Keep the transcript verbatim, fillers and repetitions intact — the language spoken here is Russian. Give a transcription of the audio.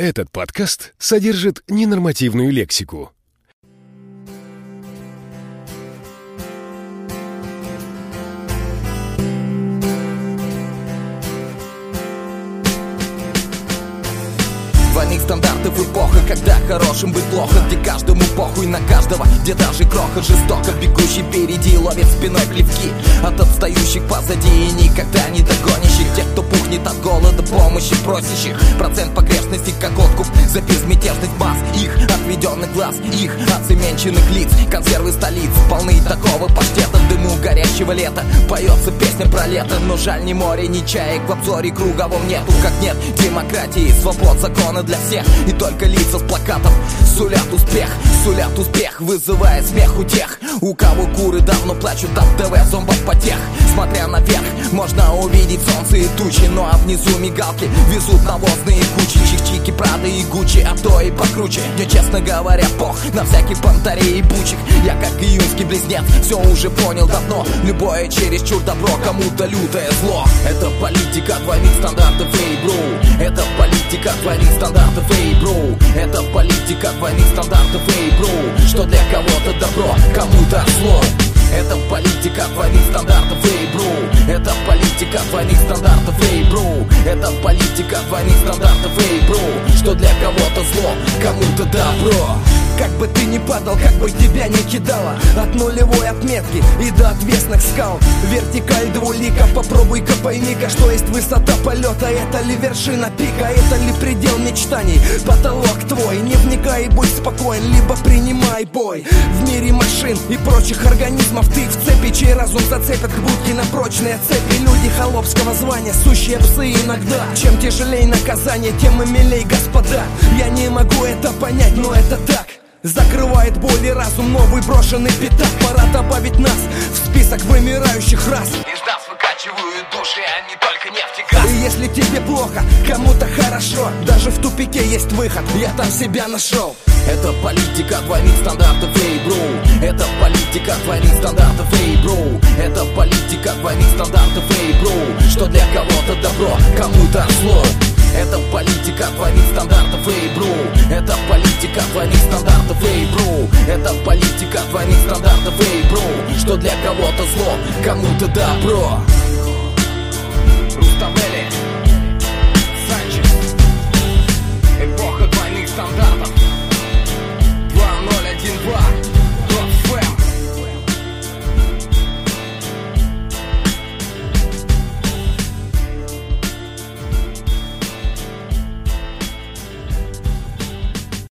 Этот подкаст содержит ненормативную лексику. Двойных стандартов эпоха, когда хорошим быть плохо, где каждому похуй на каждого, где даже кроха жестоко. Бегущий впереди ловит спиной плевки от отстающих позади и никогда не догонящих. Тех, кто пухнет от голода, помощи просящих. Процент погрешности, как откуп за безмятежность масс. Их отведенных глаз, их оцеменченных лиц. Консервы столиц полны такого паштета. В дыму горящего лета поется песня про лето. Но жаль ни моря, ни чаек в обзоре круговом нету. Как нет демократии, свобод, закона для всех, и только лица с плакатом сулят успех, сулят успех, вызывая смех у тех, у кого куры давно плачут от ТВ зомбов потех. Смотря наверх, можно увидеть солнце и тучи, но а внизу мигалки везут навозные кучи. Чик-чики, Прады и Гуччи, а то и покруче. Я, честно говоря, пох на всяких понтарей и бучек. Я, как июньский близнец, все уже понял давно. Любое чересчур добро, кому-то лютое зло. Это политика двойных стандартов, эй, бро. Это политика двойных стандартов. Эй, бро, это политика двойных стандартов, эй, бро. Что для кого-то добро, кому-то зло. Это политика двойных стандартов, эй, бро. Это политика двойных стандартов, эй, бро. Это политика двойных стандартов, эй, бро. Что для кого-то зло, кому-то добро. Как бы ты ни падал, как бы тебя ни кидало, от нулевой отметки и до отвесных скал. Вертикаль двулика, попробуй-ка пойми-ка, что есть высота полета. Это ли вершина пика, это ли предел мечтаний, потолок твой. Не вникай, будь спокоен, либо принимай бой. В мире машин и прочих организмов ты в цепи, чей разум зацепят к будке на прочные цепи. Люди холопского звания, сущие псы иногда. Чем тяжелее наказание, тем и милей, господа. Я не могу это понять, но это так. Закрывает боль и разум новый брошенный пятак. Пора добавить нас в список вымирающих рас. Из нас выкачивают души, а не только нефть и газ. И если тебе плохо, кому-то хорошо. Даже в тупике есть выход, я там себя нашел. Это политика двойных стандартов, эй, бро. Это политика двойных стандартов, эй, бро. Это политика двойных стандартов, эй, бро. Что для кого-то добро, кому-то зло. Это политика двойных стандартов, эй, бро. Это политика двойных стандартов, эй, бро. Это политика двойных стандартов, эй, бро. Что для кого-то зло, кому-то добро. Руставели.